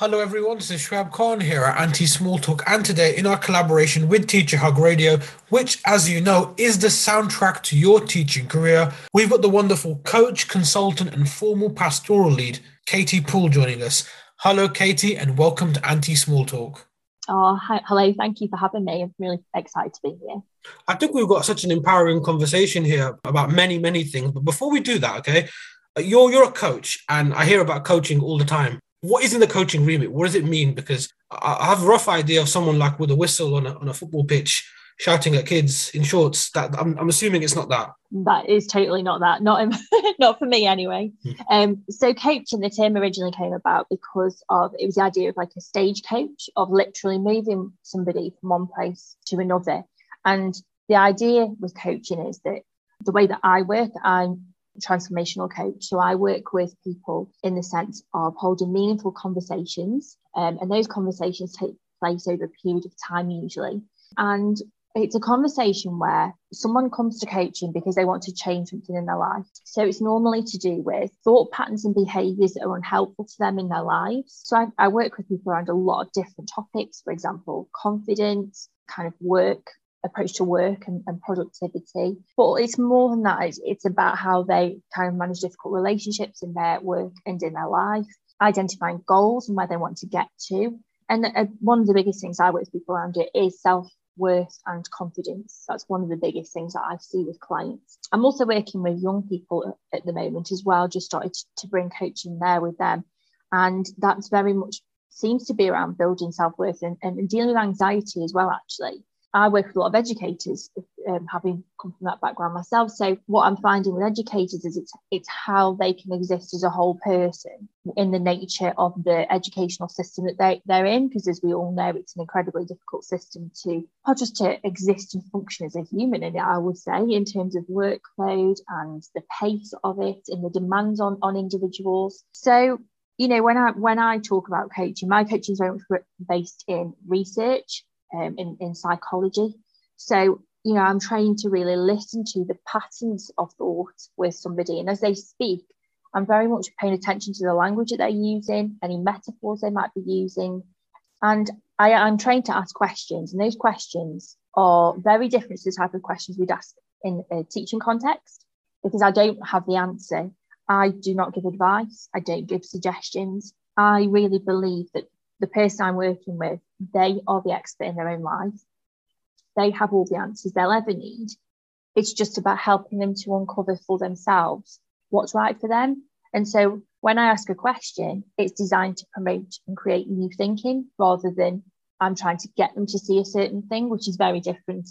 Hello everyone, this is Schwab Khan here at Anti-Small Talk, and today in our collaboration with Teacher Hug Radio, which as you know is the soundtrack to your teaching career, we've got the wonderful coach, consultant and formal pastoral lead, Katie Poole, joining us. Hello Katie and welcome to Anti-Small Talk. Oh, hello, thank you for having me. I'm really excited to be here. I think we've got such an empowering conversation here about many things, but before we do that, okay, you're a coach and I hear about coaching all the time. What is in the coaching remit? What does it mean? Because I have a rough idea of someone like with a whistle on a football pitch shouting at kids in shorts. That I'm assuming it's not that. That is totally not that. Not for me anyway. So coaching, the term originally came about because of, it was the idea of like a stagecoach of literally moving somebody from one place to another. And the idea with coaching is that the way that I work, I'm transformational coach, so I work with people in the sense of holding meaningful conversations, and those conversations take place over a period of time usually, and it's a conversation where someone comes to coaching because they want to change something in their life. So it's normally to do with thought patterns and behaviours that are unhelpful to them in their lives. So I work with people around a lot of different topics, for example confidence, kind of work approach to work and productivity, but it's more than that. It's about how they kind of manage difficult relationships in their work and in their life, identifying goals and where they want to get to. And one of the biggest things I work with people around it is self-worth and confidence. That's one of the biggest things that I see with clients. I'm also working with young people at the moment as well, just started to bring coaching there with them, and that's very much seems to be around building self-worth and dealing with anxiety as well. Actually, I work with a lot of educators, having come from that background myself. So what I'm finding with educators is it's how they can exist as a whole person in the nature of the educational system that they're in, because as we all know, it's an incredibly difficult system to not just to exist and function as a human. And I would say in terms of workload and the pace of it and the demands on individuals. So, you know, when I talk about coaching, my coaching is very much based in research. In psychology. So, you know, I'm trained to really listen to the patterns of thought with somebody. And as they speak, I'm very much paying attention to the language that they're using, any metaphors they might be using. And I'm trained to ask questions. And those questions are very different to the type of questions we'd ask in a teaching context, because I don't have the answer. I do not give advice. I don't give suggestions. I really believe that the person I'm working with, they are the expert in their own life. They have all the answers they'll ever need. It's just about helping them to uncover for themselves what's right for them. And so when I ask a question, it's designed to promote and create new thinking rather than I'm trying to get them to see a certain thing, which is very different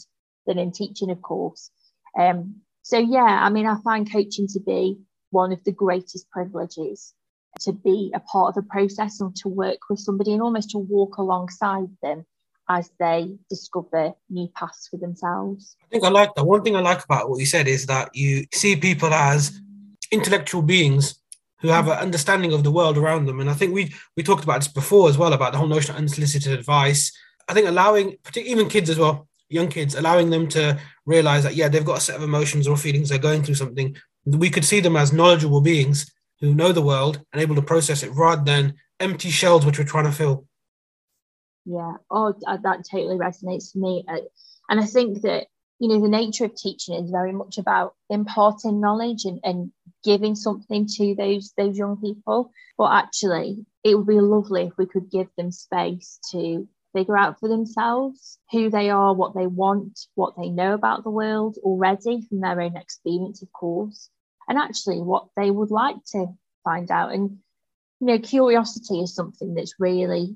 than in teaching, of course. I find coaching to be one of the greatest privileges, to be a part of a process and to work with somebody and almost to walk alongside them as they discover new paths for themselves. I think I like that. One thing I like about what you said is that you see people as intellectual beings who have an understanding of the world around them. And I think we talked about this before as well, about the whole notion of unsolicited advice. I think allowing, particularly even kids as well, young kids, allowing them to realise that, yeah, they've got a set of emotions or feelings, they're going through something. We could see them as knowledgeable beings who know the world and able to process it rather than empty shells which we're trying to fill. Yeah, that totally resonates for me. And I think that, you know, the nature of teaching is very much about imparting knowledge and giving something to those young people. But actually, it would be lovely if we could give them space to figure out for themselves who they are, what they want, what they know about the world already from their own experience, of course. And actually what they would like to find out. And, you know, curiosity is something that's really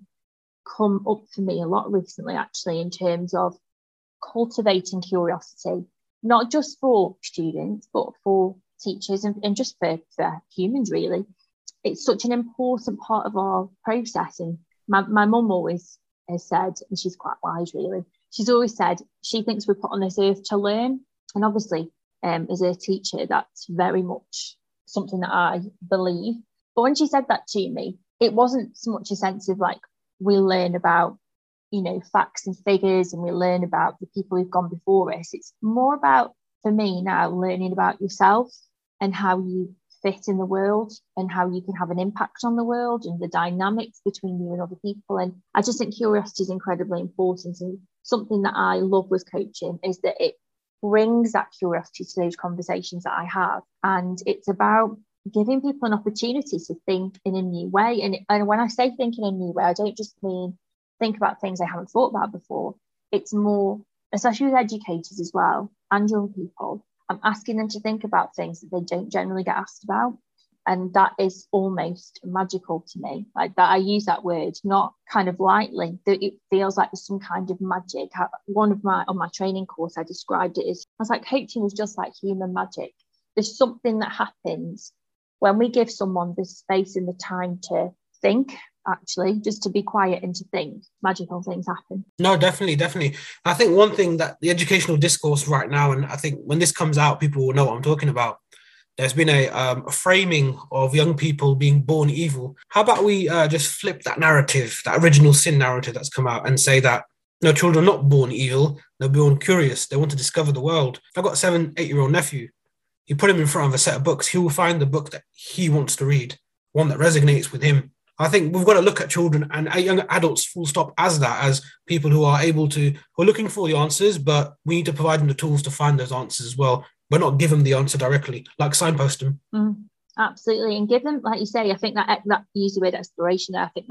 come up for me a lot recently, actually, in terms of cultivating curiosity, not just for students, but for teachers and just for humans, really. It's such an important part of our process. And my mum always has said, and she's quite wise, really, she's always said she thinks we're put on this earth to learn. And obviously, as a teacher, that's very much something that I believe. But when she said that to me, it wasn't so much a sense of like, we learn about, you know, facts and figures and we learn about the people who've gone before us. It's more about, for me now, learning about yourself and how you fit in the world and how you can have an impact on the world and the dynamics between you and other people. And I just think curiosity is incredibly important. And something that I love with coaching is that it brings that curiosity to those conversations that I have. And it's about giving people an opportunity to think in a new way. And when I say think in a new way, I don't just mean think about things I haven't thought about before. It's more, especially with educators as well, and young people, I'm asking them to think about things that they don't generally get asked about. And that is almost magical to me. Like that, I use that word not kind of lightly. It feels like there's some kind of magic. On my training course, I described it as, I was like, coaching is just like human magic. There's something that happens when we give someone the space and the time to think, actually, just to be quiet and to think. Magical things happen. No, definitely. I think one thing that the educational discourse right now, and I think when this comes out, people will know what I'm talking about. There's been a framing of young people being born evil. How about we just flip that narrative, that original sin narrative that's come out, and say that no, children are not born evil. They're born curious. They want to discover the world. I've got a 7-8-year-old nephew. You put him in front of a set of books, he will find the book that he wants to read, one that resonates with him. I think we've got to look at children and young adults, full stop, as that, as people who are looking for the answers, but we need to provide them the tools to find those answers as well, but not give them the answer directly, like signpost them. Absolutely. And give them, like you say, I think that use the word exploration there. I think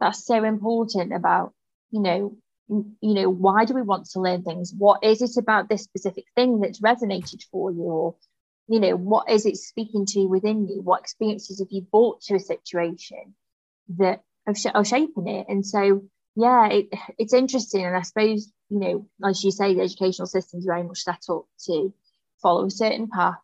that's so important about, you know, why do we want to learn things? What is it about this specific thing that's resonated for you? Or, you know, what is it speaking to within you? What experiences have you brought to a situation that are shaping it? And so, yeah, it's interesting. And I suppose, you know, as you say, the educational system is very much set up to follow a certain path,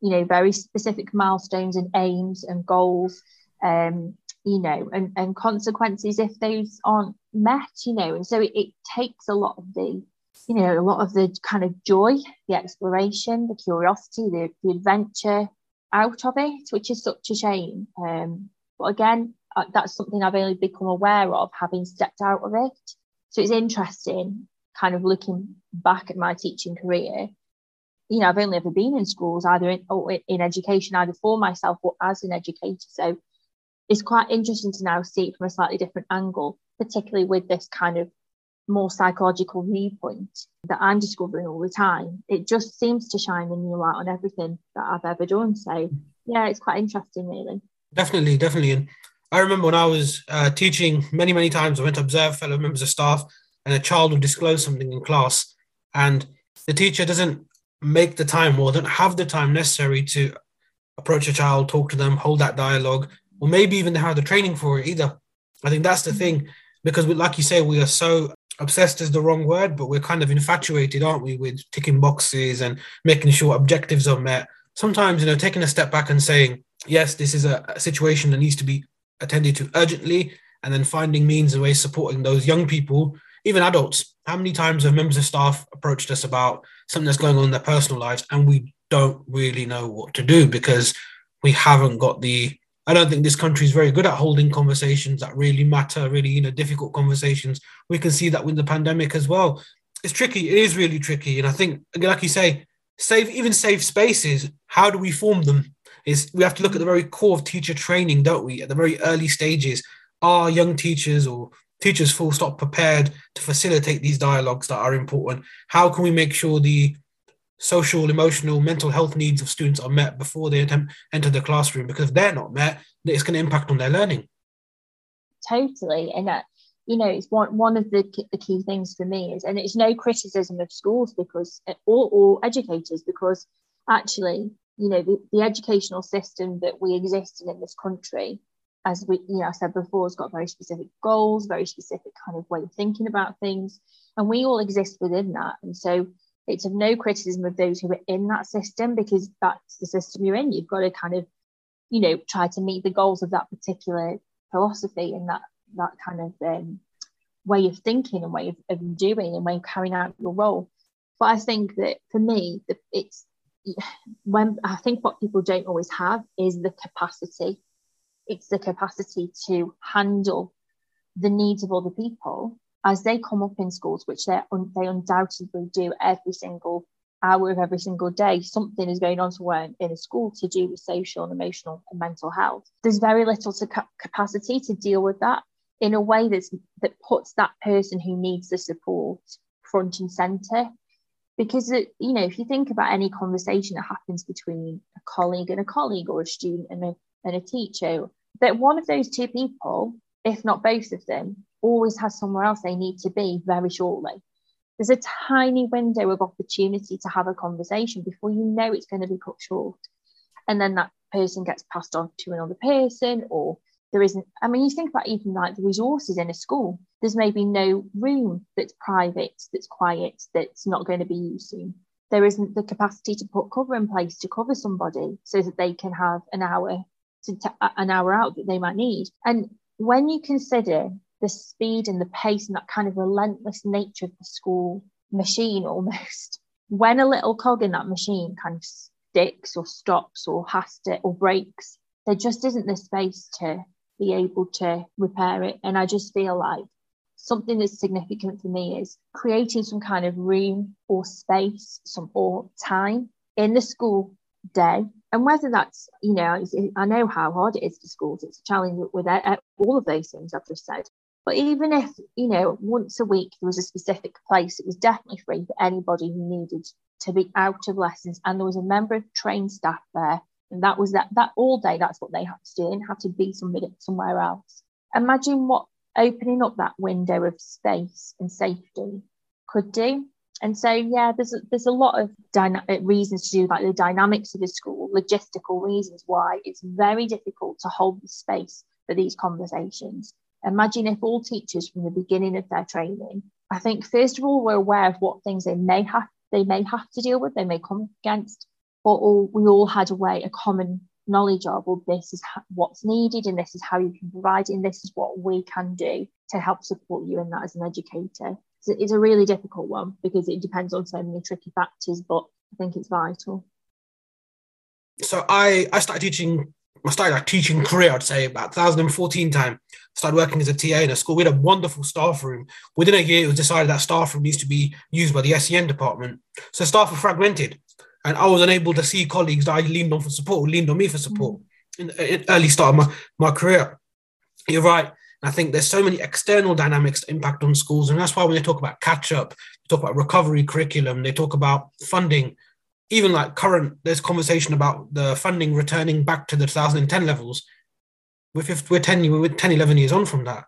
you know, very specific milestones and aims and goals, you know, and consequences if those aren't met, you know. And so it takes a lot of the, you know, a lot of the kind of joy, the exploration, the curiosity, the adventure out of it, which is such a shame. But again, that's something I've only become aware of having stepped out of it. So it's interesting kind of looking back at my teaching career. You know, I've only ever been in schools, either in education, either for myself or as an educator. So it's quite interesting to now see it from a slightly different angle, particularly with this kind of more psychological viewpoint that I'm discovering all the time. It just seems to shine a new light on everything that I've ever done. So, yeah, it's quite interesting, really. Definitely. And I remember when I was teaching many, many times, I went to observe fellow members of staff and a child would disclose something in class and the teacher doesn't make the time or don't have the time necessary to approach a child, talk to them, hold that dialogue, or maybe even have the training for it either. I think that's the thing, because we, like you say, we are so obsessed is the wrong word, but we're kind of infatuated, aren't we, with ticking boxes and making sure objectives are met. Sometimes, you know, taking a step back and saying, yes, this is a situation that needs to be attended to urgently, and then finding means and ways supporting those young people, even adults. How many times have members of staff approached us about something that's going on in their personal lives and we don't really know what to do because we haven't got the, I don't think this country is very good at holding conversations that really matter, really, you know, difficult conversations. We can see that with the pandemic as well. It's tricky. It is really tricky. And I think, like you say, safe spaces, how do we form them? We have to look at the very core of teacher training, don't we? At the very early stages, are young teachers or teachers full stop prepared to facilitate these dialogues that are important? How can we make sure the social, emotional, mental health needs of students are met before they enter the classroom? Because if they're not met, it's going to impact on their learning. Totally. And that, you know, it's one of the key things for me is, and it's no criticism of schools because or educators, because actually, you know, the educational system that we exist in this country, as we, you know, I said before, has got very specific goals, very specific kind of way of thinking about things, and we all exist within that. And so it's of no criticism of those who are in that system, because that's the system you're in. You've got to kind of, you know, try to meet the goals of that particular philosophy and that kind of way of thinking and way of doing and way of carrying out your role. But I think that for me, I think what people don't always have is the capacity. It's the capacity to handle the needs of other people as they come up in schools, which they undoubtedly do every single hour of every single day, something is going on somewhere in a school to do with social and emotional and mental health. There's very little capacity to deal with that in a way that puts that person who needs the support front and centre. Because, if you think about any conversation that happens between a colleague and a colleague, or a student and a teacher, that one of those two people, if not both of them, always has somewhere else they need to be very shortly. There's a tiny window of opportunity to have a conversation before you know it's going to be cut short. And then that person gets passed on to another person, or there isn't, you think about even like the resources in a school, there's maybe no room that's private, that's quiet, that's not going to be used soon. There isn't the capacity to put cover in place to cover somebody so that they can have an hour out that they might need. And when you consider the speed and the pace and that kind of relentless nature of the school machine almost, when a little cog in that machine kind of sticks or stops or has to or breaks, there just isn't the space to be able to repair it. And I just feel like something that's significant for me is creating some kind of room or space, or time in the school day. And whether that's, I know how hard it is for schools, it's a challenge with all of those things I've just said. But even if, once a week there was a specific place, it was definitely free for anybody who needed to be out of lessons. And there was a member of trained staff there. And that was that all day, that's what they had to do, and had to be somewhere else. Imagine what opening up that window of space and safety could do. And so, yeah, there's a lot of reasons to do, like the dynamics of the school, logistical reasons why it's very difficult to hold the space for these conversations. Imagine if all teachers from the beginning of their training, I think, first of all, were aware of what things they may have to deal with, they may come against, or we all had a common knowledge of, well, this is what's needed, and this is how you can provide it, and this is what we can do to help support you in that as an educator. So it's a really difficult one because it depends on so many tricky factors, but I think it's vital. So I started a teaching career, I'd say, about 2014 time. Started working as a TA in a school. We had a wonderful staff room. Within a year, it was decided that staff room needs to be used by the SEN department. So staff were fragmented. And I was unable to see colleagues that I leaned on for support, or leaned on me for support in early start of my career. You're right. And I think there's so many external dynamics that impact on schools. And that's why when they talk about catch-up, they talk about recovery curriculum, they talk about funding, even like there's conversation about the funding returning back to the 2010 levels. We're 10, 11 years on from that.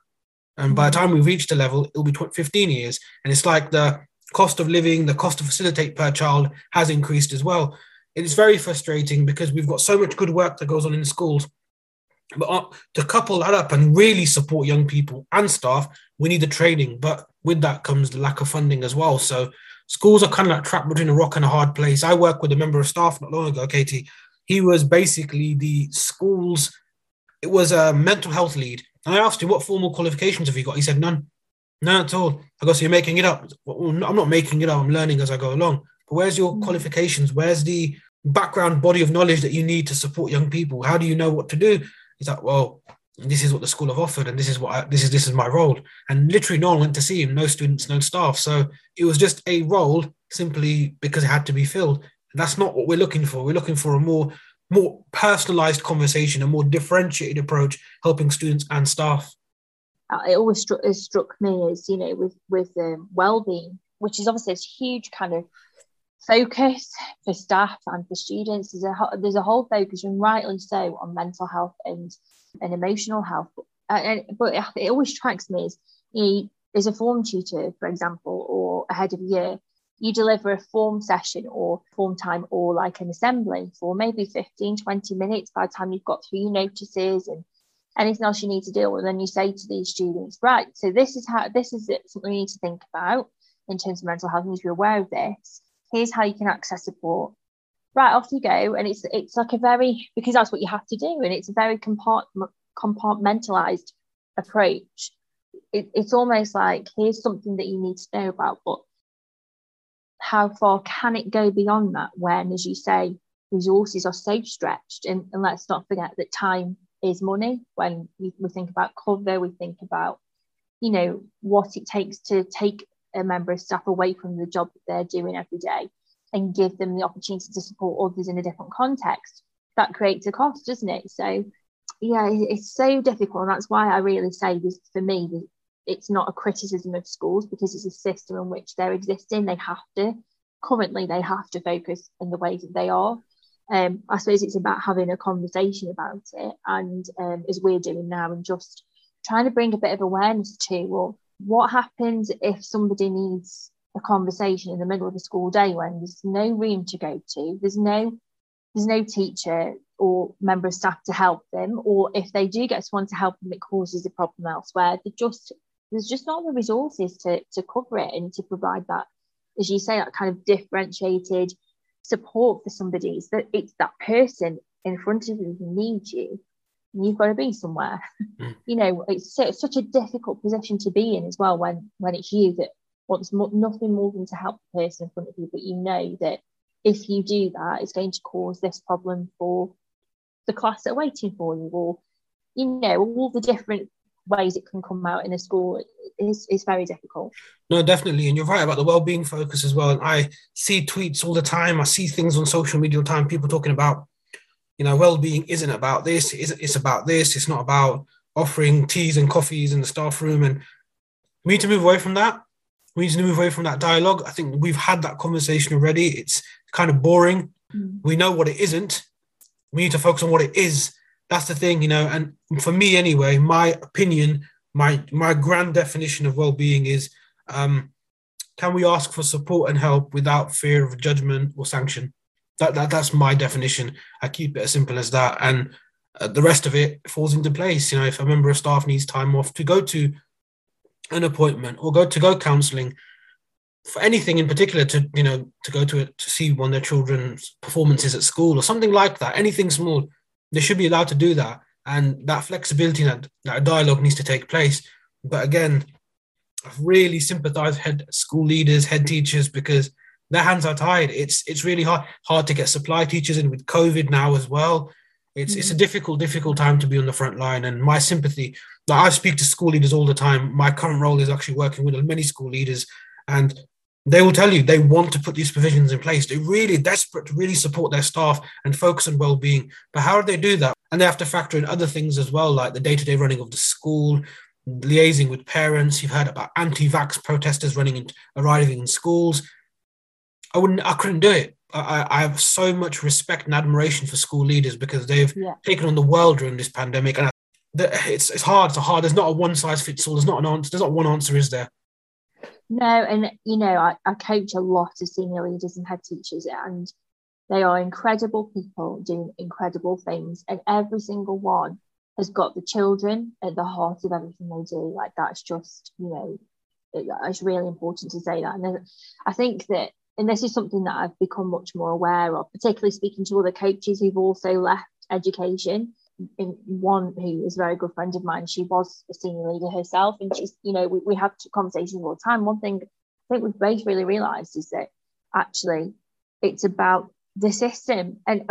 And by the time we reach the level, it'll be 15 years. And it's like the cost of living, the cost to facilitate per child has increased as well. It is very frustrating because we've got so much good work that goes on in schools. But to couple that up and really support young people and staff, we need the training. But with that comes the lack of funding as well. So schools are kind of like trapped between a rock and a hard place. I worked with a member of staff not long ago, Katie. He was basically the school's, it was a mental health lead. And I asked him, what formal qualifications have you got? He said, none. None at all. I go, so you're making it up. Well, I'm not making it up. I'm learning as I go along. But where's your qualifications? Where's the background body of knowledge that you need to support young people? How do you know what to do? He's like, well, this is what the school have offered, and this is my role. And literally no one went to see him, no students, no staff. So it was just a role simply because it had to be filled. And that's not what we're looking for. We're looking for a more personalized conversation, a more differentiated approach, helping students and staff. It always struck me as, with wellbeing, which is obviously a huge kind of focus for staff and for students. There's a whole focus, and rightly so, on mental health and emotional health. But it always strikes me as, as a form tutor, for example, or a head of year, you deliver a form session or form time or like an assembly for maybe 15, 20 minutes by the time you've got through your notices and anything else you need to deal with. Then you say to these students, right, so this is something we need to think about in terms of mental health. You need to be aware of this. Here's how you can access support. Right, off you go. And it's like because that's what you have to do. And it's a very compartmentalized approach. It's almost like, here's something that you need to know about, but how far can it go beyond that when, as you say, resources are so stretched? And let's not forget that time is money. When we think about cover, we think about what it takes to take a member of staff away from the job that they're doing every day and give them the opportunity to support others in a different context, that creates a cost, doesn't it? So yeah, it's so difficult. And that's why I really say this, for me, it's not a criticism of schools, because it's a system in which they're existing. They have to focus in the ways that they are. I suppose it's about having a conversation about it, and as we're doing now, and just trying to bring a bit of awareness to, well, what happens if somebody needs a conversation in the middle of a school day when there's no room to go to, there's no teacher or member of staff to help them, or if they do get someone to help them, it causes a problem elsewhere. There's just not the resources to cover it and to provide that, as you say, that kind of differentiated support for somebody. So that it's that person in front of you who needs you, and you've got to be somewhere. You know, it's such a difficult position to be in as well, when it's you that wants nothing more than to help the person in front of you, but you know that if you do that, it's going to cause this problem for the class that are waiting for you, or, you know, all the different ways it can come out in a school. It's very difficult. No, definitely. And you're right about the well-being focus as well. And I see tweets all the time. I see things on social media all the time, people talking about, you know, well-being isn't about this, it's about this. It's not about offering teas and coffees in the staff room. And we need to move away from that. We need to move away from that dialogue. I think we've had that conversation already. It's kind of boring. Mm. We know what it isn't. We need to focus on what it is. That's the thing, you know. And for me anyway, my opinion, my grand definition of well-being is, can we ask for support and help without fear of judgment or sanction? That's my definition. I keep it as simple as that. And the rest of it falls into place. You know, if a member of staff needs time off to go to an appointment or go to counselling, for anything in particular, to see one of their children's performances at school or something like that, anything small, they should be allowed to do that. And that flexibility, that dialogue needs to take place. But again, I've really sympathised head school leaders, head teachers, because their hands are tied. It's really hard to get supply teachers in with COVID now as well. It's a difficult time to be on the front line. And my sympathy, I speak to school leaders all the time. My current role is actually working with many school leaders, and they will tell you they want to put these provisions in place. They're really desperate to really support their staff and focus on well-being. But how do they do that? And they have to factor in other things as well, like the day-to-day running of the school, liaising with parents. You've heard about anti-vax protesters arriving in schools. I couldn't do it. I have so much respect and admiration for school leaders, because they've taken on the world during this pandemic. And it's hard. There's not a one-size-fits-all. There's not an answer. There's not one answer, is there? No, and, you know, I coach a lot of senior leaders and head teachers, and they are incredible people doing incredible things. And every single one has got the children at the heart of everything they do. Like, that's just, you know, it's really important to say that. And I think that, and this is something that I've become much more aware of, particularly speaking to other coaches who've also left education. And one who is a very good friend of mine, she was a senior leader herself, and she's, you know, we have conversations all the time. One thing I think we've both really realised is that actually it's about the system, and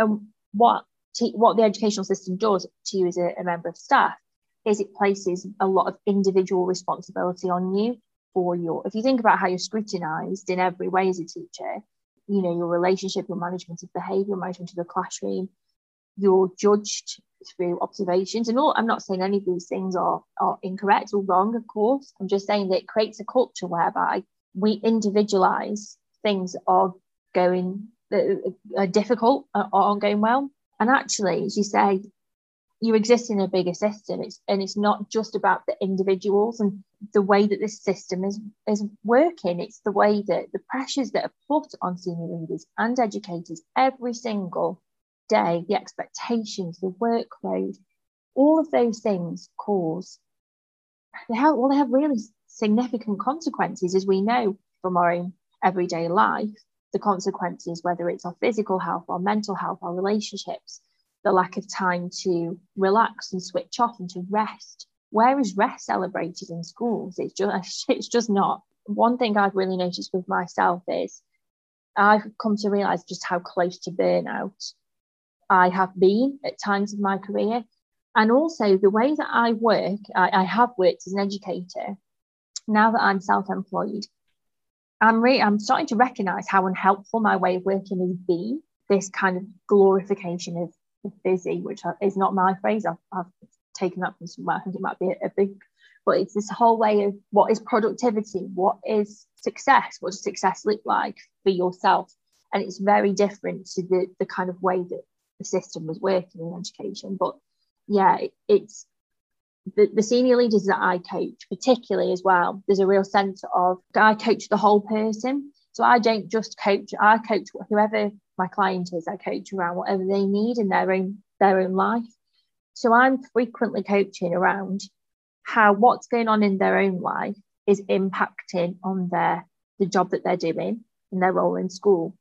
what the educational system does to you as a member of staff is it places a lot of individual responsibility on you. If you think about how you're scrutinised in every way as a teacher, you know, your relationship, your management of behaviour, management of the classroom, you're judged through observations. And all, I'm not saying any of these things are incorrect or wrong, of course. I'm just saying that it creates a culture whereby we individualise things are difficult, aren't going well. And actually, as you say, you exist in a bigger system, and it's not just about the individuals and the way that this system is working. It's the way that the pressures that are put on senior leaders and educators every single day, the expectations, the workload, all of those things they have really significant consequences, as we know from our own everyday life. The consequences, whether it's our physical health, our mental health, our relationships, the lack of time to relax and switch off and to rest. Where is rest celebrated in schools? It's just not. One thing I've really noticed with myself is I've come to realise just how close to burnout I have been at times of my career. And also the way that I work, I have worked as an educator. Now that I'm self-employed, I'm starting to recognize how unhelpful my way of working has been, this kind of glorification of busy, which is not my phrase. I've taken that from somewhere. I think it might be a big, but it's this whole way of what is productivity? What is success? What does success look like for yourself? And it's very different to the kind of way that the system was working in education. But yeah, it's the senior leaders that I coach, particularly as well, there's a real sense of I coach the whole person. So I don't just coach, I coach whoever my client is, I coach around whatever they need in their own life. So I'm frequently coaching around how what's going on in their own life is impacting on the job that they're doing and their role in school.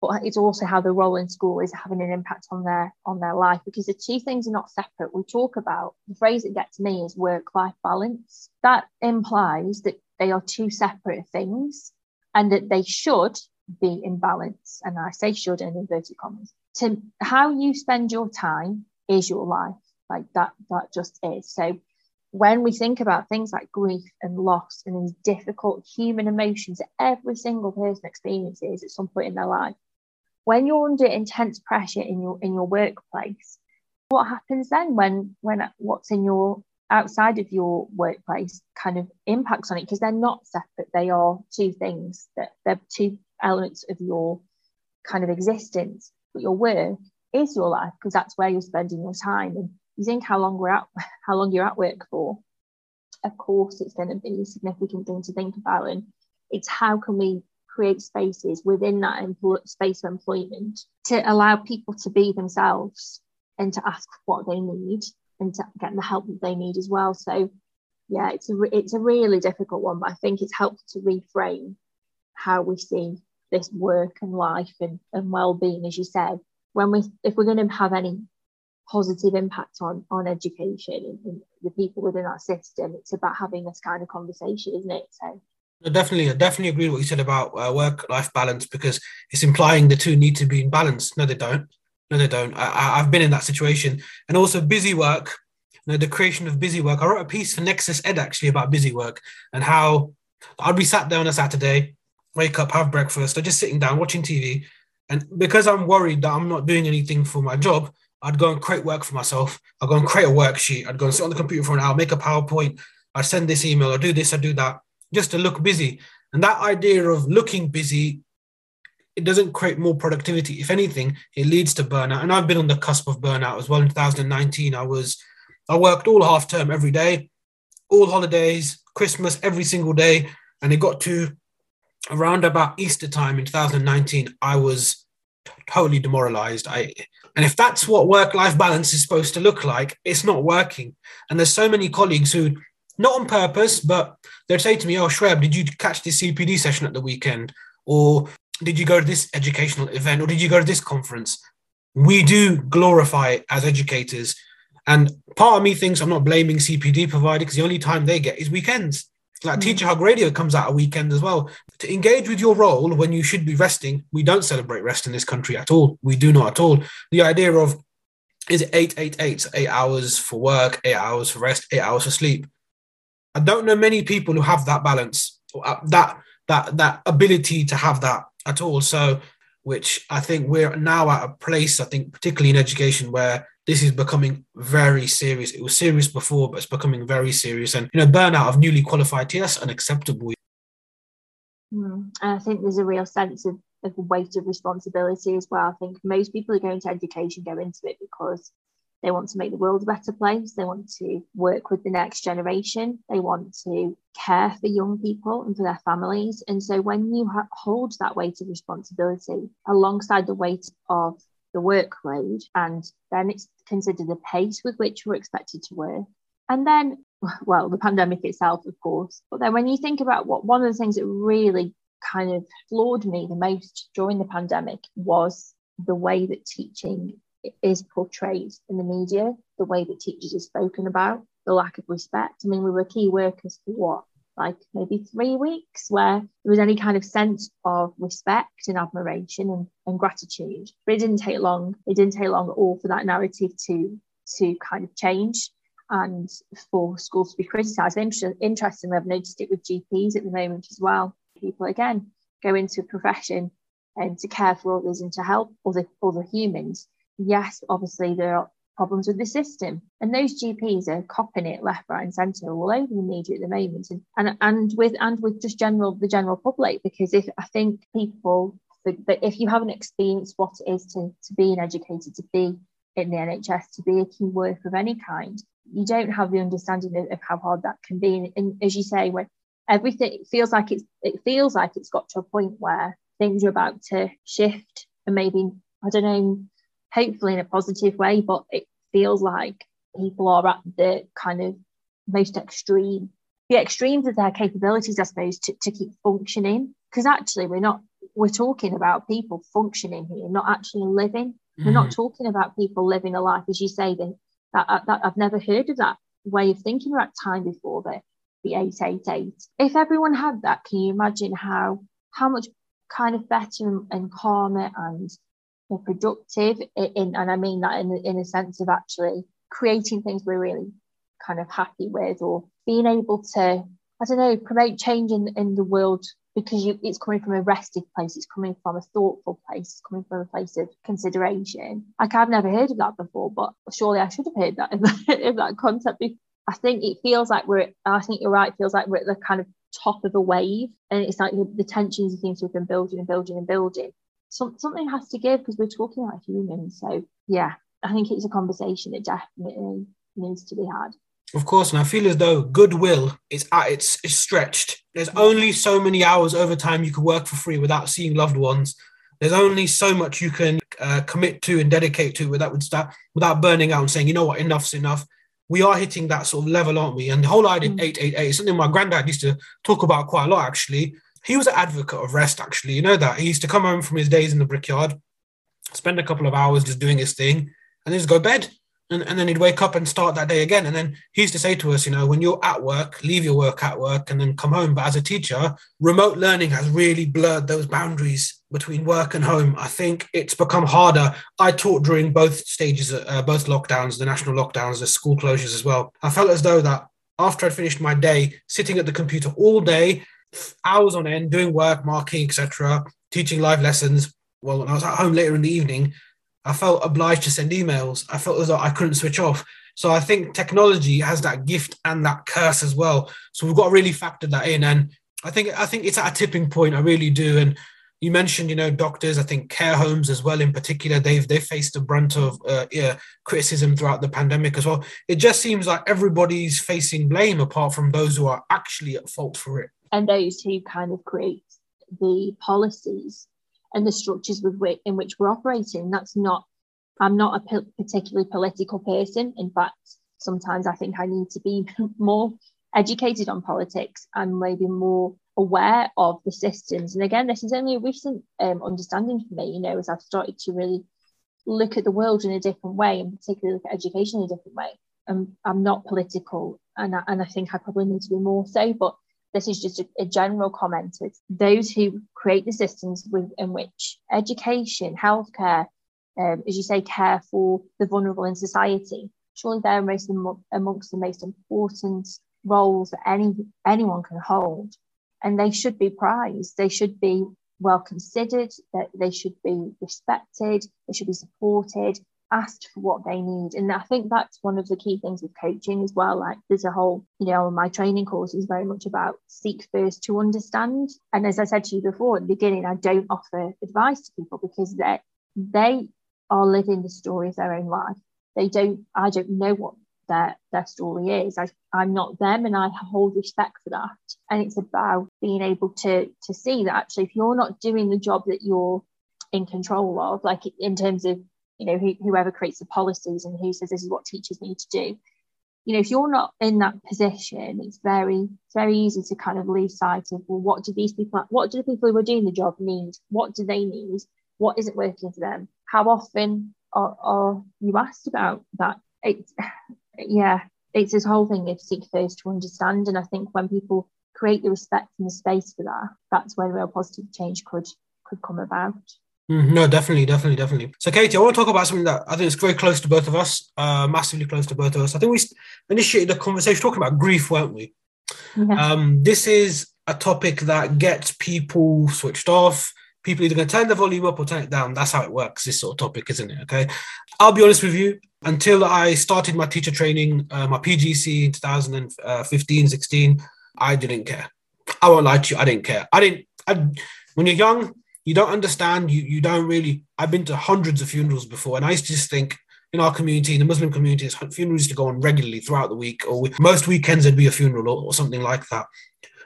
But it's also how the role in school is having an impact on their life, because the two things are not separate. We talk about, the phrase that gets me is work-life balance. That implies that they are two separate things and that they should be in balance. And I say should in inverted commas. To how you spend your time is your life. Like that just is. So when we think about things like grief and loss and these difficult human emotions that every single person experiences at some point in their life, when you're under intense pressure in your workplace, what happens then when what's in your outside of your workplace kind of impacts on it? Because they're not separate. They are two things, that they're two elements of your kind of existence. But your work is your life, because that's where you're spending your time. And you think how long you're at work for, of course it's going to be a significant thing to think about. And it's how can we create spaces within that space of employment to allow people to be themselves and to ask what they need and to get the help that they need as well. So yeah, it's a really difficult one, but I think it's helpful to reframe how we see this work and life and well-being, as you said, if we're going to have any positive impact on education and the people within our system. It's about having this kind of conversation, isn't it? So I definitely agree with what you said about work-life balance, because it's implying the two need to be in balance. No they don't. I've been in that situation. And also busy work, the creation of busy work. I wrote a piece for Nexus Ed actually about busy work and how I'd be sat there on a Saturday, wake up, have breakfast, or just sitting down watching TV, and because I'm worried that I'm not doing anything for my job, I'd go and create work for myself. I'd go and create a worksheet. I'd go and sit on the computer for an hour, make a PowerPoint. I'd send this email. I'd do this, I'd do that, just to look busy. And that idea of looking busy, it doesn't create more productivity. If anything, it leads to burnout. And I've been on the cusp of burnout as well. In 2019, I worked all half term every day, all holidays, Christmas, every single day. And it got to around about Easter time in 2019, I was totally demoralized. And if that's what work-life balance is supposed to look like, it's not working. And there's so many colleagues who, not on purpose, but they'll say to me, oh, Schwab, did you catch this CPD session at the weekend? Or did you go to this educational event? Or did you go to this conference? We do glorify it as educators. And part of me thinks I'm not blaming CPD provider, because the only time they get is weekends. Like Teacher Hug Radio comes out a weekend as well. To engage with your role when you should be resting, we don't celebrate rest in this country at all. We do not at all. The idea of, is it 8-8-8? 8 hours for work, 8 hours for rest, 8 hours for sleep. I don't know many people who have that balance, or that ability to have that at all. So, which I think we're now at a place, I think, particularly in education, where this is becoming very serious. It was serious before, but it's becoming very serious. And, burnout of newly qualified teachers, that's unacceptable. And I think there's a real sense of the weight of responsibility as well. I think most people who go into education go into it because they want to make the world a better place. They want to work with the next generation. They want to care for young people and for their families. And so when you hold that weight of responsibility alongside the weight of the workload, and then it's considered the pace with which we're expected to work, and then the pandemic itself, of course. But then when you think about what one of the things that really kind of floored me the most during the pandemic was the way that teaching is portrayed in the media, the way that teachers are spoken about, the lack of respect. I mean, we were key workers for maybe 3 weeks where there was any kind of sense of respect and admiration and gratitude. But it didn't take long. It didn't take long at all for that narrative to kind of change and for schools to be criticised. Interestingly, I've noticed it with GPs at the moment as well. People, again, go into a profession and to care for others and to help other humans. Yes, obviously there are problems with the system, and those GPs are copping it left, right and centre all over the media at the moment, and with just the general public, because if you haven't experienced what it is to be an educator, to be in the NHS, to be a key worker of any kind, you don't have the understanding of how hard that can be. And as you say, when everything it feels like it's got to a point where things are about to shift, and maybe, I don't know, hopefully in a positive way, but it feels like people are at the kind of most extreme, the extremes of their capabilities, I suppose, to keep functioning. Because actually we're talking about people functioning here, not actually living. Mm-hmm. We're not talking about people living a life, as you say, that I've never heard of that way of thinking about time before, the 888. If everyone had that, can you imagine how much kind of better and calmer and more productive, and I mean that in a sense of actually creating things we're really kind of happy with, or being able to, I don't know, promote change in the world, because it's coming from a rested place, it's coming from a thoughtful place, it's coming from a place of consideration. Like, I've never heard of that before, but surely I should have heard that if that concept. I think it feels like I think you're right, it feels like we're at the kind of top of a wave, and it's like the tensions and things we've been building and building and building. So, something has to give, because we're talking about humans. So yeah, I think it's a conversation that definitely needs to be had. Of course, and I feel as though goodwill is at its stretched. There's only so many hours overtime you can work for free without seeing loved ones. There's only so much you can commit to and dedicate to without burning out and saying, you know what, enough's enough. We are hitting that sort of level, aren't we? And the whole idea of 888 is something my granddad used to talk about quite a lot, actually. He was an advocate of rest, actually. You know that? He used to come home from his days in the brickyard, spend a couple of hours just doing his thing, and just go to bed. And then he'd wake up and start that day again. And then he used to say to us, you know, when you're at work, leave your work at work and then come home. But as a teacher, remote learning has really blurred those boundaries between work and home. I think it's become harder. I taught during both stages, both lockdowns, the national lockdowns, the school closures as well. I felt as though that after I'd finished my day, sitting at the computer all day, hours on end, doing work, marking, etc., teaching live lessons. Well, when I was at home later in the evening, I felt obliged to send emails. I felt as though I couldn't switch off. So I think technology has that gift and that curse as well. So we've got to really factor that in. And I think it's at a tipping point. I really do. And you mentioned, you know, doctors, I think care homes as well in particular, they've faced the brunt of criticism throughout the pandemic as well. It just seems like everybody's facing blame apart from those who are actually at fault for it. And those who kind of create the policies and the structures in which we're operating. I'm not a particularly political person. In fact, sometimes I think I need to be more educated on politics and maybe more aware of the systems. And again, this is only a recent understanding for me, you know, as I've started to really look at the world in a different way, and particularly look at education in a different way. I'm not political, and I think I probably need to be more so, but this is just a general comment. It's those who create the systems in which education, healthcare, as you say, care for the vulnerable in society, surely they're amongst the most important roles that anyone can hold. And they should be prized. They should be well considered. They should be respected. They should be supported, asked for what they need. And I think that's one of the key things with coaching as well. Like, there's a whole, you know, my training course is very much about seek first to understand. And as I said to you before at the beginning, I don't offer advice to people, because they are living the story of their own life. I don't know what their story is. I'm not them, and I hold respect for that. And it's about being able to see that actually, if you're not doing the job that you're in control of, like in terms of, you know, whoever creates the policies and who says this is what teachers need to do, you know, if you're not in that position, it's very easy to kind of lose sight of, well, what do the people who are doing the job need? What do they need? What isn't working for them? How often are you asked about that? It's this whole thing of seek first to understand. And I think when people create the respect and the space for that, that's when real positive change could come about. No, definitely. So, Katie, I want to talk about something that I think is very close to both of us, massively close to both of us. I think we initiated a conversation talking about grief, weren't we? Yeah. This is a topic that gets people switched off. People either going to turn the volume up or turn it down. That's how it works, this sort of topic, isn't it? Okay. I'll be honest with you. Until I started my teacher training, my PGC in 2015-16, I didn't care. I won't lie to you. I didn't care. When you're young, you don't understand. You don't really. I've been to hundreds of funerals before, and I used to just think, in our community, in the Muslim community, funerals used to go on regularly throughout the week, or most weekends there'd be a funeral or something like that.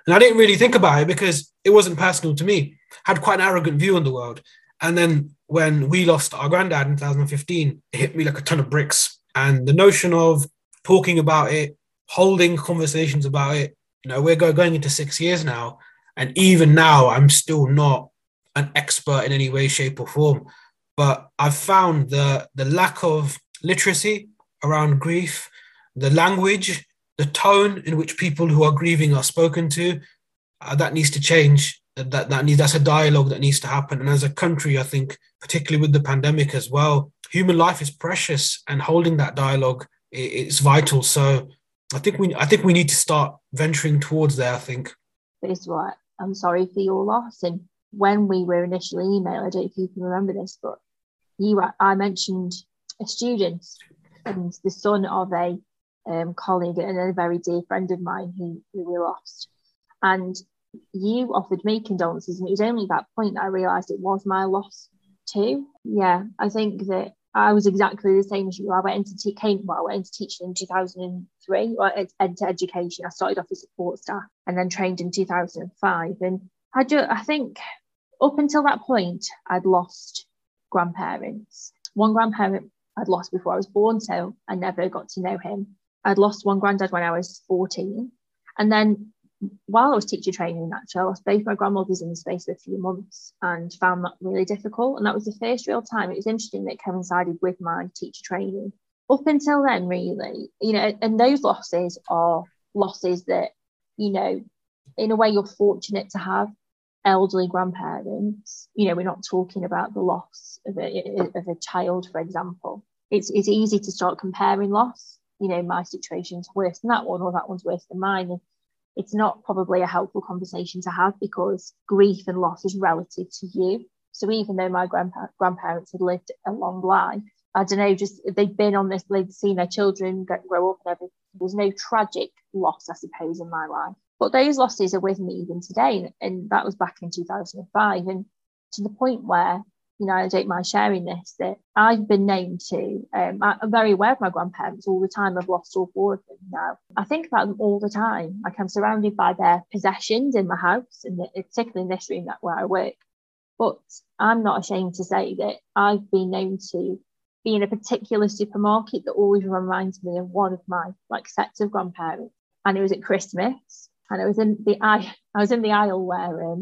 And I didn't really think about it because it wasn't personal to me. I had quite an arrogant view on the world. And then when we lost our granddad in 2015, it hit me like a ton of bricks. And the notion of talking about it, holding conversations about it, you know, we're going into 6 years now. And even now, I'm still not an expert in any way, shape or form. But I've found the lack of literacy around grief, the language, the tone in which people who are grieving are spoken to, that needs to change. That's a dialogue that needs to happen. And as a country, I think, particularly with the pandemic as well, human life is precious, and holding that dialogue is vital. So I think we need to start venturing towards there, I think. That is right. I'm sorry for your loss. And when we were initially emailed, I don't know if you can remember this, but I mentioned a student and the son of a colleague and a very dear friend of mine who we lost. And you offered me condolences, and it was only at that point that I realised it was my loss too. Yeah, I think that I was exactly the same as you. I went into teaching in 2003, or into education. I started off as support staff and then trained in 2005. And I think up until that point, I'd lost grandparents. One grandparent I'd lost before I was born, so I never got to know him. I'd lost one granddad when I was 14. And then while I was teacher training, actually, I lost both my grandmothers in the space of a few months and found that really difficult. And that was the first real time. It was interesting that it coincided with my teacher training. Up until then, really, you know, and those losses are losses that, you know, in a way you're fortunate to have elderly grandparents. You know, we're not talking about the loss of a child, for example. It's easy to start comparing loss. You know, my situation's worse than that one, or that one's worse than mine. And it's not probably a helpful conversation to have, because grief and loss is relative to you. So even though my grandparents had lived a long life, I don't know, just they'd been on this, they'd seen their children grow up and everything. There's no tragic loss, I suppose, in my life. But those losses are with me even today. And that was back in 2005. And to the point where, you know, I don't mind sharing this, that I've been known to, I'm very aware of my grandparents all the time. I've lost all four of them now. I think about them all the time. Like, I'm surrounded by their possessions in my house, and particularly in this room where I work. But I'm not ashamed to say that I've been known to be in a particular supermarket that always reminds me of one of my, like, sets of grandparents. And it was at Christmas. And it was I was in the aisle where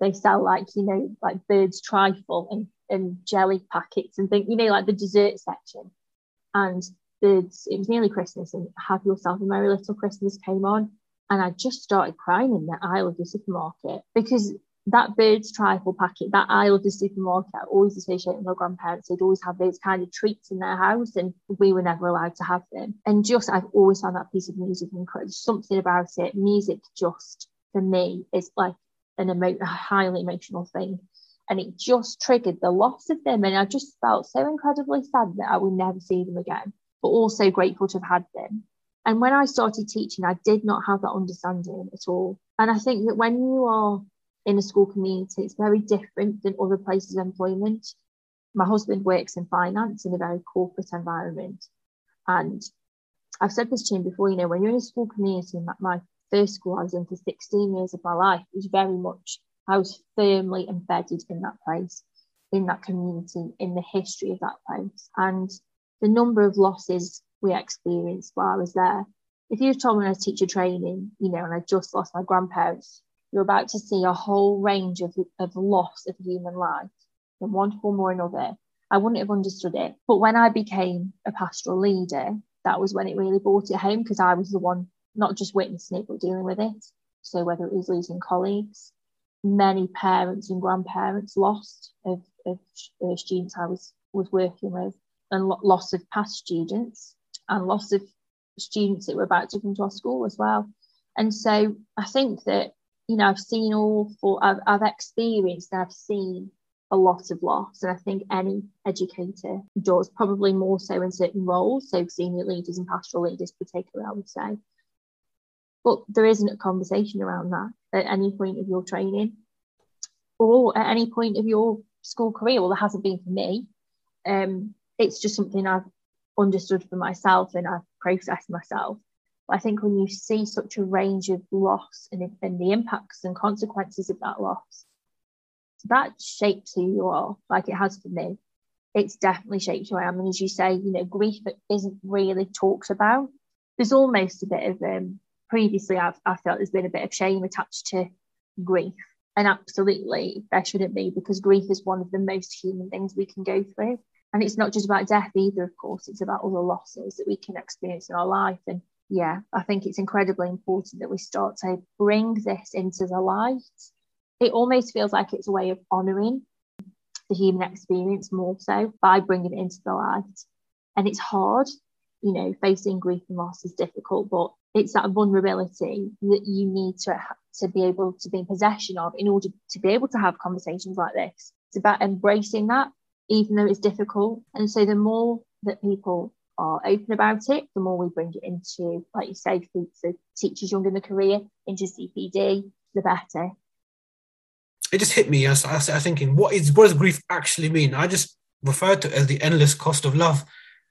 they sell, like, you know, like Bird's Trifle and jelly packets and things, you know, like the dessert section. And it was nearly Christmas, and Have Yourself a Merry Little Christmas came on. And I just started crying in the aisle of the supermarket, because that Bird's Trifle packet, that aisle of the supermarket, I always associate with my grandparents. They'd always have those kind of treats in their house, and we were never allowed to have them. And just, I've always found that piece of music incredible. Something about it, music, just for me, is like a highly emotional thing. And it just triggered the loss of them. And I just felt so incredibly sad that I would never see them again, but also grateful to have had them. And when I started teaching, I did not have that understanding at all. And I think that when you are in a school community, it's very different than other places of employment. My husband works in finance in a very corporate environment. And I've said this to him before, you know, when you're in a school community, my first school I was in for 16 years of my life, it was very much, I was firmly embedded in that place, in that community, in the history of that place. And the number of losses we experienced while I was there. If you told me I was teacher training, you know, and I just lost my grandparents, you're about to see a whole range of loss of human life in one form or another. I wouldn't have understood it. But when I became a pastoral leader, that was when it really brought it home, because I was the one not just witnessing it, but dealing with it. So whether it was losing colleagues, many parents and grandparents lost of students I was working with, and loss of past students, and loss of students that were about to come to our school as well. And so I think that you know, I've seen awful, I've experienced, I've seen a lot of loss. And I think any educator does, probably more so in certain roles, so senior leaders and pastoral leaders particularly, I would say. But there isn't a conversation around that at any point of your training or at any point of your school career. Well, there hasn't been for me. It's just something I've understood for myself and I've processed myself. But I think when you see such a range of loss and the impacts and consequences of that loss, that shapes who you are, like it has for me. It's definitely shaped who I am. And as you say, you know, grief isn't really talked about. There's almost a bit of, previously I felt there's been a bit of shame attached to grief. And absolutely there shouldn't be, because grief is one of the most human things we can go through. And it's not just about death either, of course, it's about other losses that we can experience in our life. And yeah, I think it's incredibly important that we start to bring this into the light. It almost feels like it's a way of honouring the human experience more so by bringing it into the light. And it's hard, you know, facing grief and loss is difficult, but it's that vulnerability that you need to be able to be in possession of in order to be able to have conversations like this. It's about embracing that, even though it's difficult. And so the more that people are open about it, the more we bring it into, like you say, for teachers young in the career, into CPD, the better. It just hit me. I was thinking, what does grief actually mean? I just refer to it as the endless cost of love.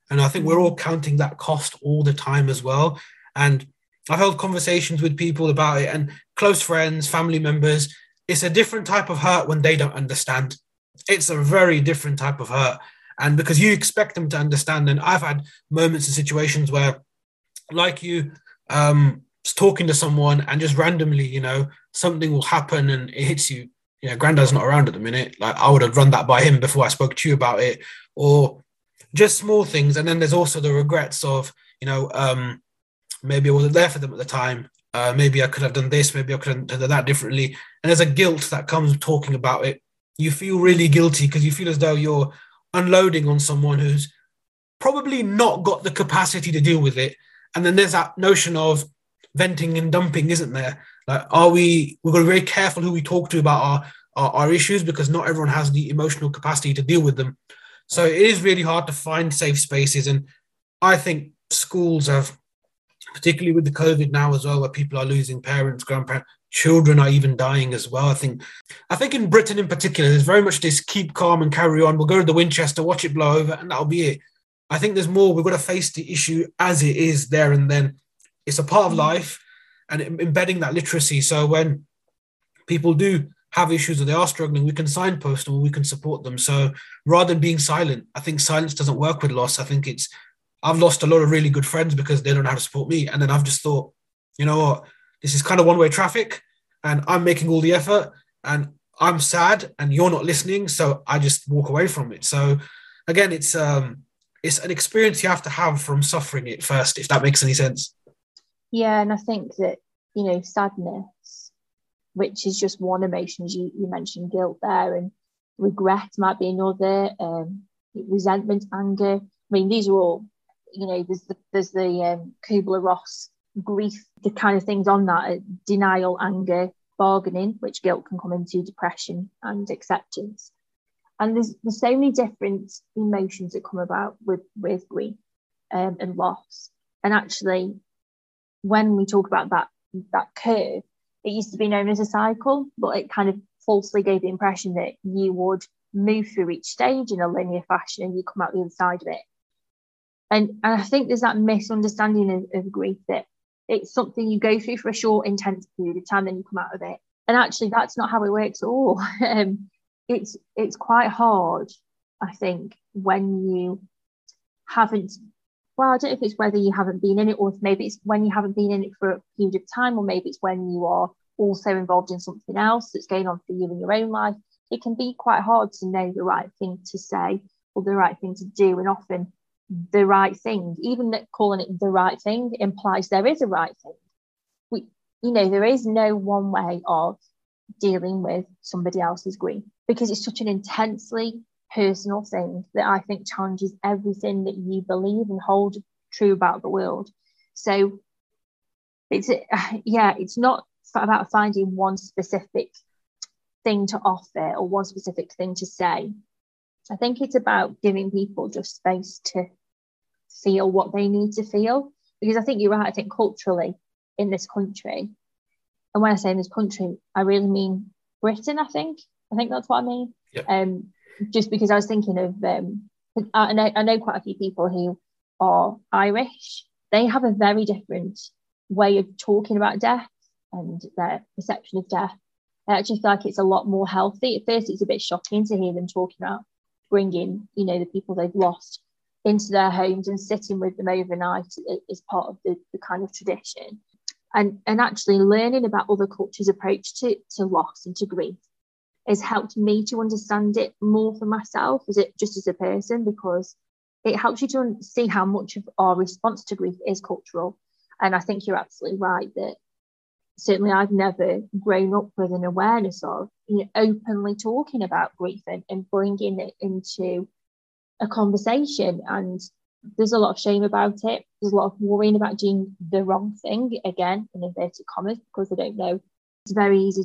And I think we're all counting that cost all the time as well. And I've held conversations with people about it, and close friends, family members. It's a different type of hurt when they don't understand. It's a very different type of hurt. And because you expect them to understand. And I've had moments and situations where, like you, talking to someone and just randomly, you know, something will happen and it hits you. You know, Granddad's not around at the minute. Like, I would have run that by him before I spoke to you about it, or just small things. And then there's also the regrets of, you know, maybe I wasn't there for them at the time. Maybe I could have done this. Maybe I could have done that differently. And there's a guilt that comes with talking about it. You feel really guilty because you feel as though you're unloading on someone who's probably not got the capacity to deal with it. And then there's that notion of venting and dumping, isn't there? Like, we've got to be very careful who we talk to about our issues, because not everyone has the emotional capacity to deal with them. So it is really hard to find safe spaces. And I think schools have, particularly with the COVID now as well, where people are losing parents, grandparents, children are even dying as well. I think in Britain in particular, there's very much this keep calm and carry on. We'll go to the Winchester, watch it blow over, and that'll be it. I think there's more. We've got to face the issue as it is there and then. It's a part of life, and embedding that literacy. So when people do have issues or they are struggling, we can signpost them, we can support them. So rather than being silent, I think silence doesn't work with loss. I think I've lost a lot of really good friends because they don't know how to support me. And then I've just thought, you know what, this is kind of one-way traffic, and I'm making all the effort and I'm sad and you're not listening. So I just walk away from it. So again, it's an experience you have to have from suffering it first, if that makes any sense. Yeah, and I think that, you know, sadness, which is just one emotion, as you mentioned guilt there, and regret might be another, resentment, anger. I mean, these are all, you know, there's the Kubler-Ross grief, the kind of things on that, denial, anger, bargaining, which guilt can come into, depression and acceptance. And there's so many different emotions that come about with grief and loss. And actually, when we talk about that curve, it used to be known as a cycle, but it kind of falsely gave the impression that you would move through each stage in a linear fashion and you come out the other side of it. And I think there's that misunderstanding of grief that it's something you go through for a short, intense period of time, then you come out of it. And actually, that's not how it works at all. It's quite hard, I think, when you haven't. Well, I don't know if it's whether you haven't been in it, or if maybe it's when you haven't been in it for a period of time, or maybe it's when you are also involved in something else that's going on for you in your own life. It can be quite hard to know the right thing to say or the right thing to do. And often the right thing, even that calling it the right thing, implies there is a right thing. There is no one way of dealing with somebody else's grief, because it's such an intensely personal thing that I think challenges everything that you believe and hold true about the world. So it's not about finding one specific thing to offer or one specific thing to say. I think it's about giving people just space to feel what they need to feel, because I think you're right. I think culturally in this country, and when I say in this country, I really mean Britain. I think that's what I mean. Yeah. Just because I was thinking of, I know quite a few people who are Irish. They have a very different way of talking about death and their perception of death. I actually feel like it's a lot more healthy. At first, it's a bit shocking to hear them talking about bringing, you know, the people they've lost into their homes and sitting with them overnight as part of the kind of tradition. And actually learning about other cultures' approach to loss and to grief has helped me to understand it more for myself, as it just as a person, because it helps you to see how much of our response to grief is cultural. And I think you're absolutely right that certainly I've never grown up with an awareness of, you know, openly talking about grief and bringing it into a conversation. And there's a lot of shame about it. There's a lot of worrying about doing the wrong thing, again, in inverted commas, because they don't know. It's very easy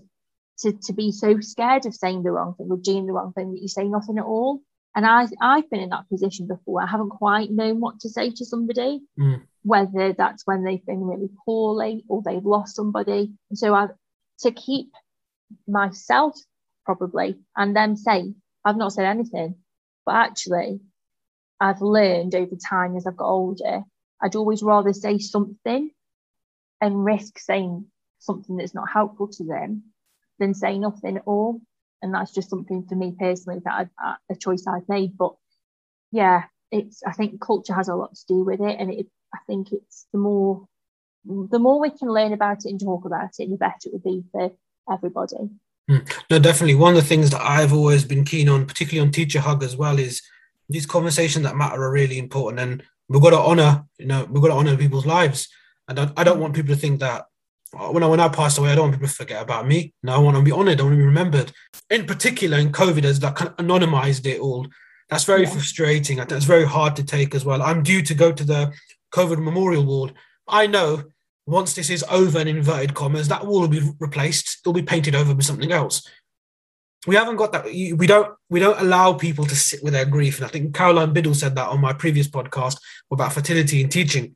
to be so scared of saying the wrong thing or doing the wrong thing that you say nothing at all. And I've been in that position before. I haven't quite known what to say to somebody, whether that's when they've been really poorly or they've lost somebody. And so I've, to keep myself probably and them safe, I've not said anything. But actually, I've learned over time as I've got older, I'd always rather say something and risk saying something that's not helpful to them than say nothing at all. And that's just something for me personally that I've, a choice I've made. But yeah, it's, I think culture has a lot to do with it, and it, I think it's the more we can learn about it and talk about it, the better it will be for everybody. No, definitely. One of the things that I've always been keen on, particularly on Teacher Hug as well, is these conversations that matter are really important, and we've got to honor, you know, we've got to honor people's lives. And I don't want people to think that when I pass away, I don't want people to forget about me. No, I want to be honoured. I want to be remembered. In particular, in COVID, has like kind of anonymised it all. That's very frustrating. I think it's very hard to take as well. I'm due to go to the COVID memorial wall. I know once this is over, in inverted commas, that wall will be replaced. It'll be painted over with something else. We haven't got that. We don't allow people to sit with their grief. And I think Caroline Biddle said that on my previous podcast about fertility and teaching.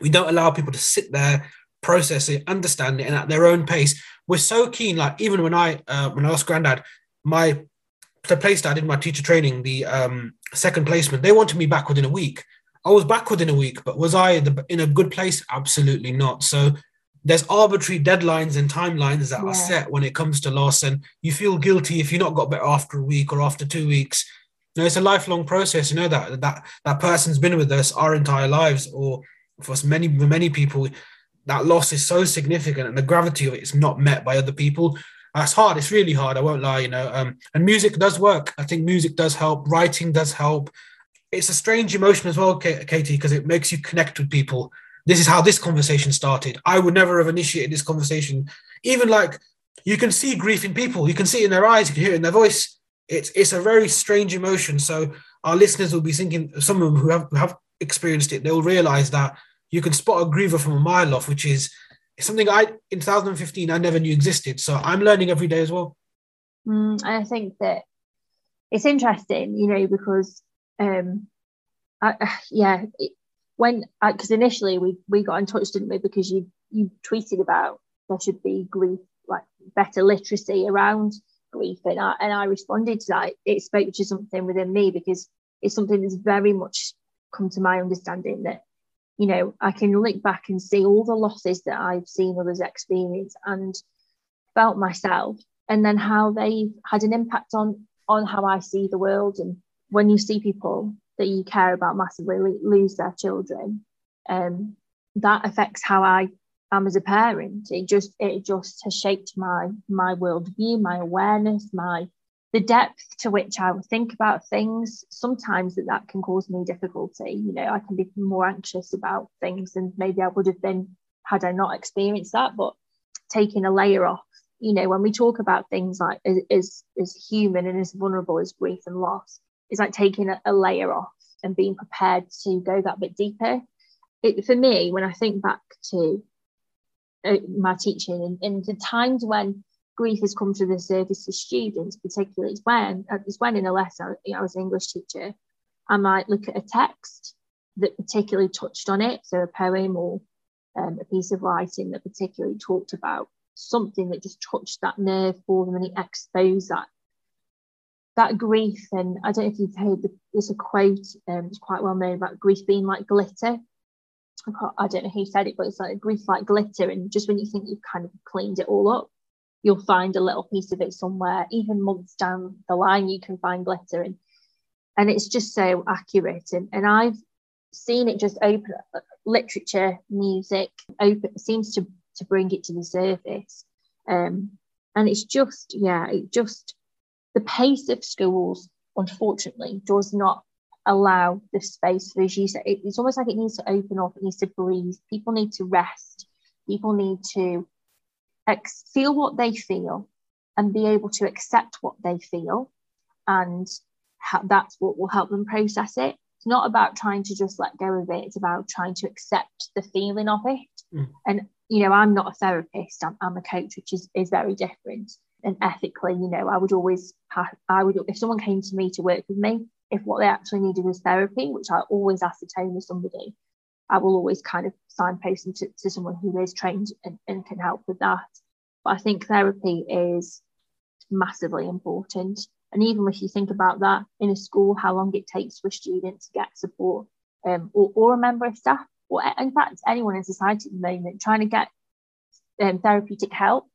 We don't allow people to sit there, process it, understand it, and at their own pace. We're so keen, like even when I was granddad, the place that I did my teacher training, the second placement, they wanted me back within a week. I was back within a week, but was I in a good place? Absolutely not. So there's arbitrary deadlines and timelines that are set when it comes to loss, and you feel guilty if you've not got better after a week or after 2 weeks. You know, it's a lifelong process. You know that person's been with us our entire lives, or for us, many people. That loss is so significant, and the gravity of it is not met by other people. That's hard. It's really hard. I won't lie, you know. And music does work. I think music does help. Writing does help. It's a strange emotion as well, Katie, because it makes you connect with people. This is how this conversation started. I would never have initiated this conversation. Even like you can see grief in people. You can see it in their eyes. You can hear it in their voice. It's a very strange emotion. So our listeners will be thinking, some of them who have experienced it, they'll realize that you can spot a griever from a mile off, which is something in 2015, I never knew existed. So I'm learning every day as well. I think that it's interesting, you know, because, because initially we got in touch, didn't we? Because you tweeted about there should be grief, like better literacy around grief. And I responded to that. It spoke to something within me, because it's something that's very much come to my understanding that, you know, I can look back and see all the losses that I've seen others experience and felt myself, and then how they've had an impact on how I see the world. And when you see people that you care about massively lose their children, that affects how I am as a parent. It just has shaped my worldview, my awareness, the depth to which I would think about things. Sometimes that can cause me difficulty. You know, I can be more anxious about things than maybe I would have been had I not experienced that. But taking a layer off, you know, when we talk about things like as human and as vulnerable as grief and loss, it's like taking a layer off and being prepared to go that bit deeper. For me, when I think back to my teaching, and the times when grief has come to the surface for students, particularly, it's when in a lesson, I was an English teacher, I might look at a text that particularly touched on it, so a poem or a piece of writing that particularly talked about something that just touched that nerve for them, and it exposed that grief. And I don't know if you've heard there's a quote, it's quite well known, about grief being like glitter. I don't know who said it, but it's like grief like glitter, and just when you think you've kind of cleaned it all up, you'll find a little piece of it somewhere. Even months down the line, you can find glitter, and it's just so accurate. And I've seen it just open up. Literature, music, open seems to bring it to the surface, and it's just the pace of schools, unfortunately, does not allow the space for, as you say, it's almost like it needs to open up, it needs to breathe, people need to rest, people need to feel what they feel and be able to accept what they feel, and that's what will help them process it. It's not about trying to just let go of it, it's about trying to accept the feeling of it. And I'm not a therapist, I'm a coach, which is very different. And ethically, I would always if someone came to me to work with me, if what they actually needed was therapy, which I always ascertain with somebody, I will always kind of signpost them to someone who is trained and can help with that. But I think therapy is massively important. And even if you think about that in a school, how long it takes for a student to get support, or a member of staff, or in fact, anyone in society at the moment trying to get therapeutic help,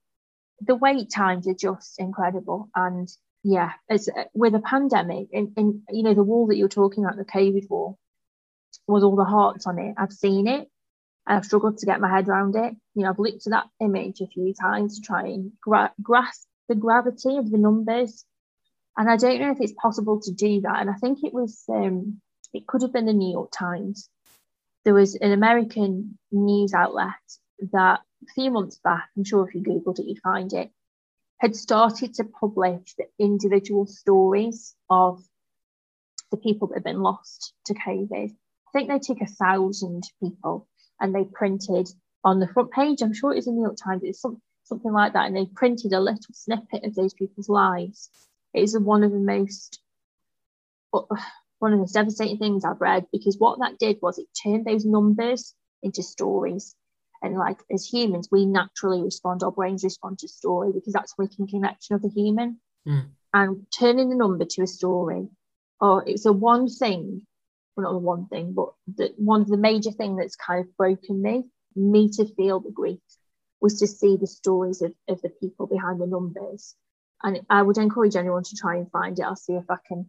the wait times are just incredible. And with a pandemic and the wall that you're talking about, the COVID wall, with all the hearts on it, I've seen it and I've struggled to get my head around it. I've looked at that image a few times to try and grasp the gravity of the numbers, and I don't know if it's possible to do that. And I think it was it could have been the New York Times. There was an American news outlet that a few months back, I'm sure if you googled it you'd find it, had started to publish the individual stories of the people that had been lost to COVID. I think they took 1,000 people and they printed on the front page, I'm sure it was in the New York Times, it's something like that, and they printed a little snippet of those people's lives. It is one of the most devastating things I've read, because what that did was it turned those numbers into stories. And like, as humans, we naturally respond, our brains respond to story, because that's a weakened connection of the human. And turning the number to a story, it's the one thing, well, not the one thing, but one of the major things that's kind of broken me to feel the grief, was to see the stories of the people behind the numbers. And I would encourage anyone to try and find it. I'll see if I can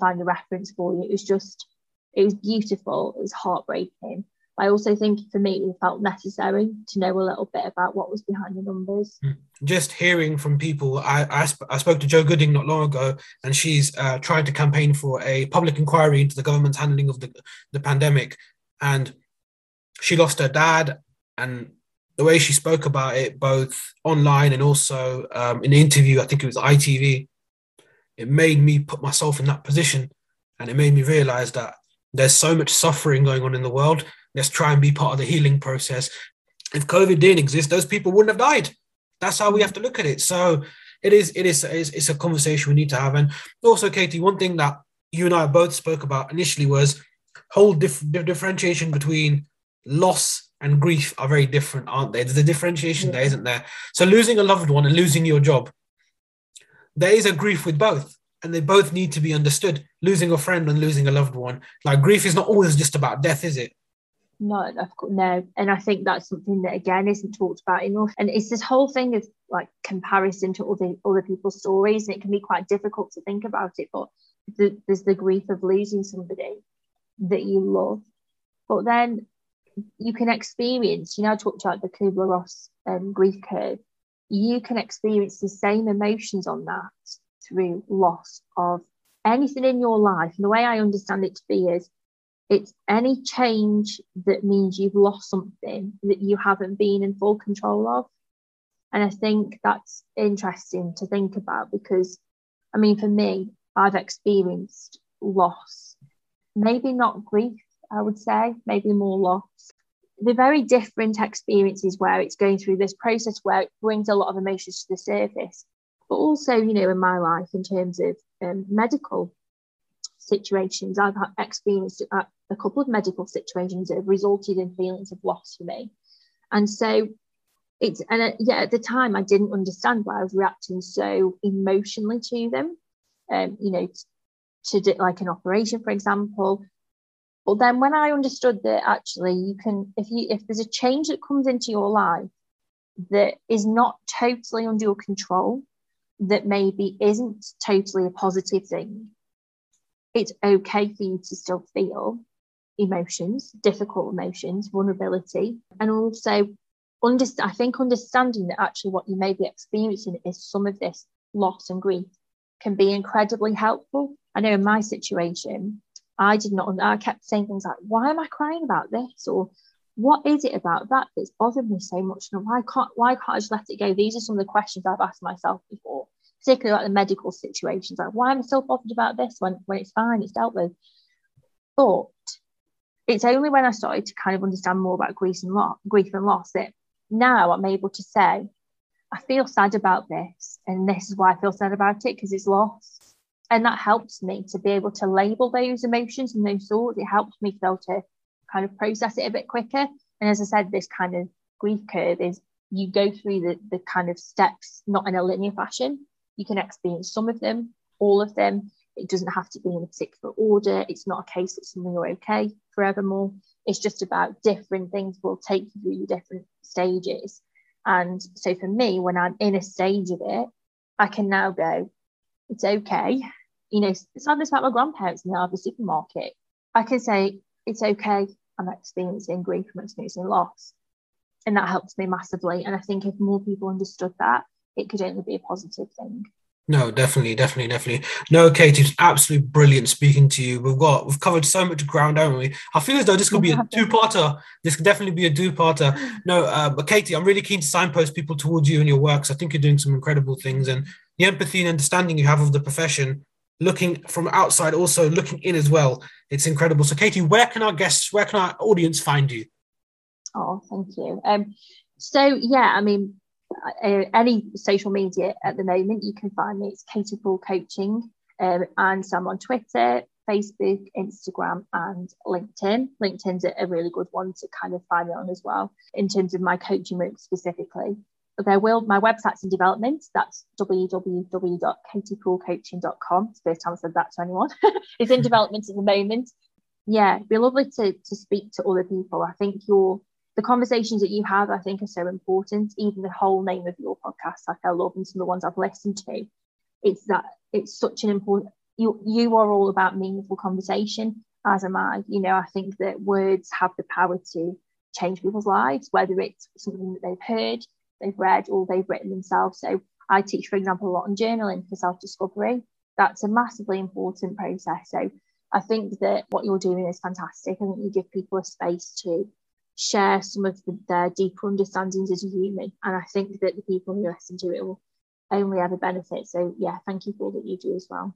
find a reference for you. It was beautiful, it was heartbreaking. I also think for me it felt necessary to know a little bit about what was behind the numbers. Just hearing from people, I spoke to Jo Gooding not long ago, and she's tried to campaign for a public inquiry into the government's handling of the pandemic, and she lost her dad, and the way she spoke about it, both online and also in an interview, I think it was ITV, it made me put myself in that position, and it made me realise that there's so much suffering going on in the world. Let's try and be part of the healing process. If COVID didn't exist, those people wouldn't have died. That's how we have to look at it. So it's a conversation we need to have. And also, Katie, one thing that you and I both spoke about initially was whole differentiation between loss and grief are very different, aren't they? There's a differentiation there, isn't there? So losing a loved one and losing your job, there is a grief with both, and they both need to be understood. Losing a friend and losing a loved one, like, grief is not always just about death, is it? Not, of course, no. And I think that's something that, again, isn't talked about enough. And it's this whole thing of like comparison to other people's stories, and it can be quite difficult to think about it. But there's the grief of losing somebody that you love, but then you can experience, I talked about the Kubler-Ross grief curve. You can experience the same emotions on that through loss of anything in your life. And the way I understand it to be is, it's any change that means you've lost something that you haven't been in full control of. And I think that's interesting to think about, because, I mean, for me, I've experienced loss, maybe not grief, I would say, maybe more loss. the very different experiences where it's going through this process where it brings a lot of emotions to the surface, but also, you know, in my life in terms of medical situations, I've experienced a couple of medical situations that have resulted in feelings of loss for me. And so it's, and yeah, at the time I didn't understand why I was reacting so emotionally to them, you know, to like an operation, for example. But then when I understood that actually you can, if there's a change that comes into your life that is not totally under your control, that maybe isn't totally a positive thing, it's okay for you to still feel emotions, difficult emotions, vulnerability, and also I think understanding that actually what you may be experiencing is some of this loss and grief can be incredibly helpful. I know in my situation, I kept saying things like, why am I crying about this? Or what is it about that that's bothered me so much? And why can't I just let it go? These are some of the questions I've asked myself before, particularly like the medical situations. Like, why am I so bothered about this when it's fine, it's dealt with? But it's only when I started to kind of understand more about grief and loss that now I'm able to say, I feel sad about this, and this is why I feel sad about it, because it's loss. And that helps me to be able to label those emotions and those thoughts. It helps me be able to kind of process it a bit quicker. And as I said, this kind of grief curve is you go through the kind of steps, not in a linear fashion. You can experience some of them, all of them. It doesn't have to be in a particular order. It's not a case that something you're okay forevermore. It's just about different things will take you through the different stages. And so for me, when I'm in a stage of it, I can now go, it's okay. You know, sadness about my grandparents in the Harvey supermarket. I can say, it's okay, I'm experiencing grief, I'm experiencing loss. And that helps me massively. And I think if more people understood that, it could only be a positive thing. No, definitely. No, Katie, it's absolutely brilliant speaking to you. We've covered so much ground, haven't we? I feel as though this could be a two-parter. This could definitely be a two-parter. No, but Katie, I'm really keen to signpost people towards you and your works. I think you're doing some incredible things, and the empathy and understanding you have of the profession, looking from outside, also looking in as well. It's incredible. So, Katie, where can our audience find you? Oh, thank you. Any social media at the moment, you can find me. It's Katie Pool Coaching, and so I'm on Twitter, Facebook, Instagram, and LinkedIn. LinkedIn's a really good one to kind of find me on as well in terms of my coaching work specifically. But my website's in development. That's www.katiepoolcoaching.com. It's the first time I said that to anyone. It's in development at the moment. Yeah, it'd be lovely to speak to other people. I think the conversations that you have, I think, are so important. Even the whole name of your podcast, like I love, and some of the ones I've listened to, it's such an important. You are all about meaningful conversation, as am I. You know, I think that words have the power to change people's lives, whether it's something that they've heard, they've read, or they've written themselves. So I teach, for example, a lot on journaling for self-discovery. That's a massively important process. So I think that what you're doing is fantastic. I think you give people a space to share some of their deeper understandings as a human, and I think that the people who listen to it will only ever benefit. So yeah, thank you for all that you do as well.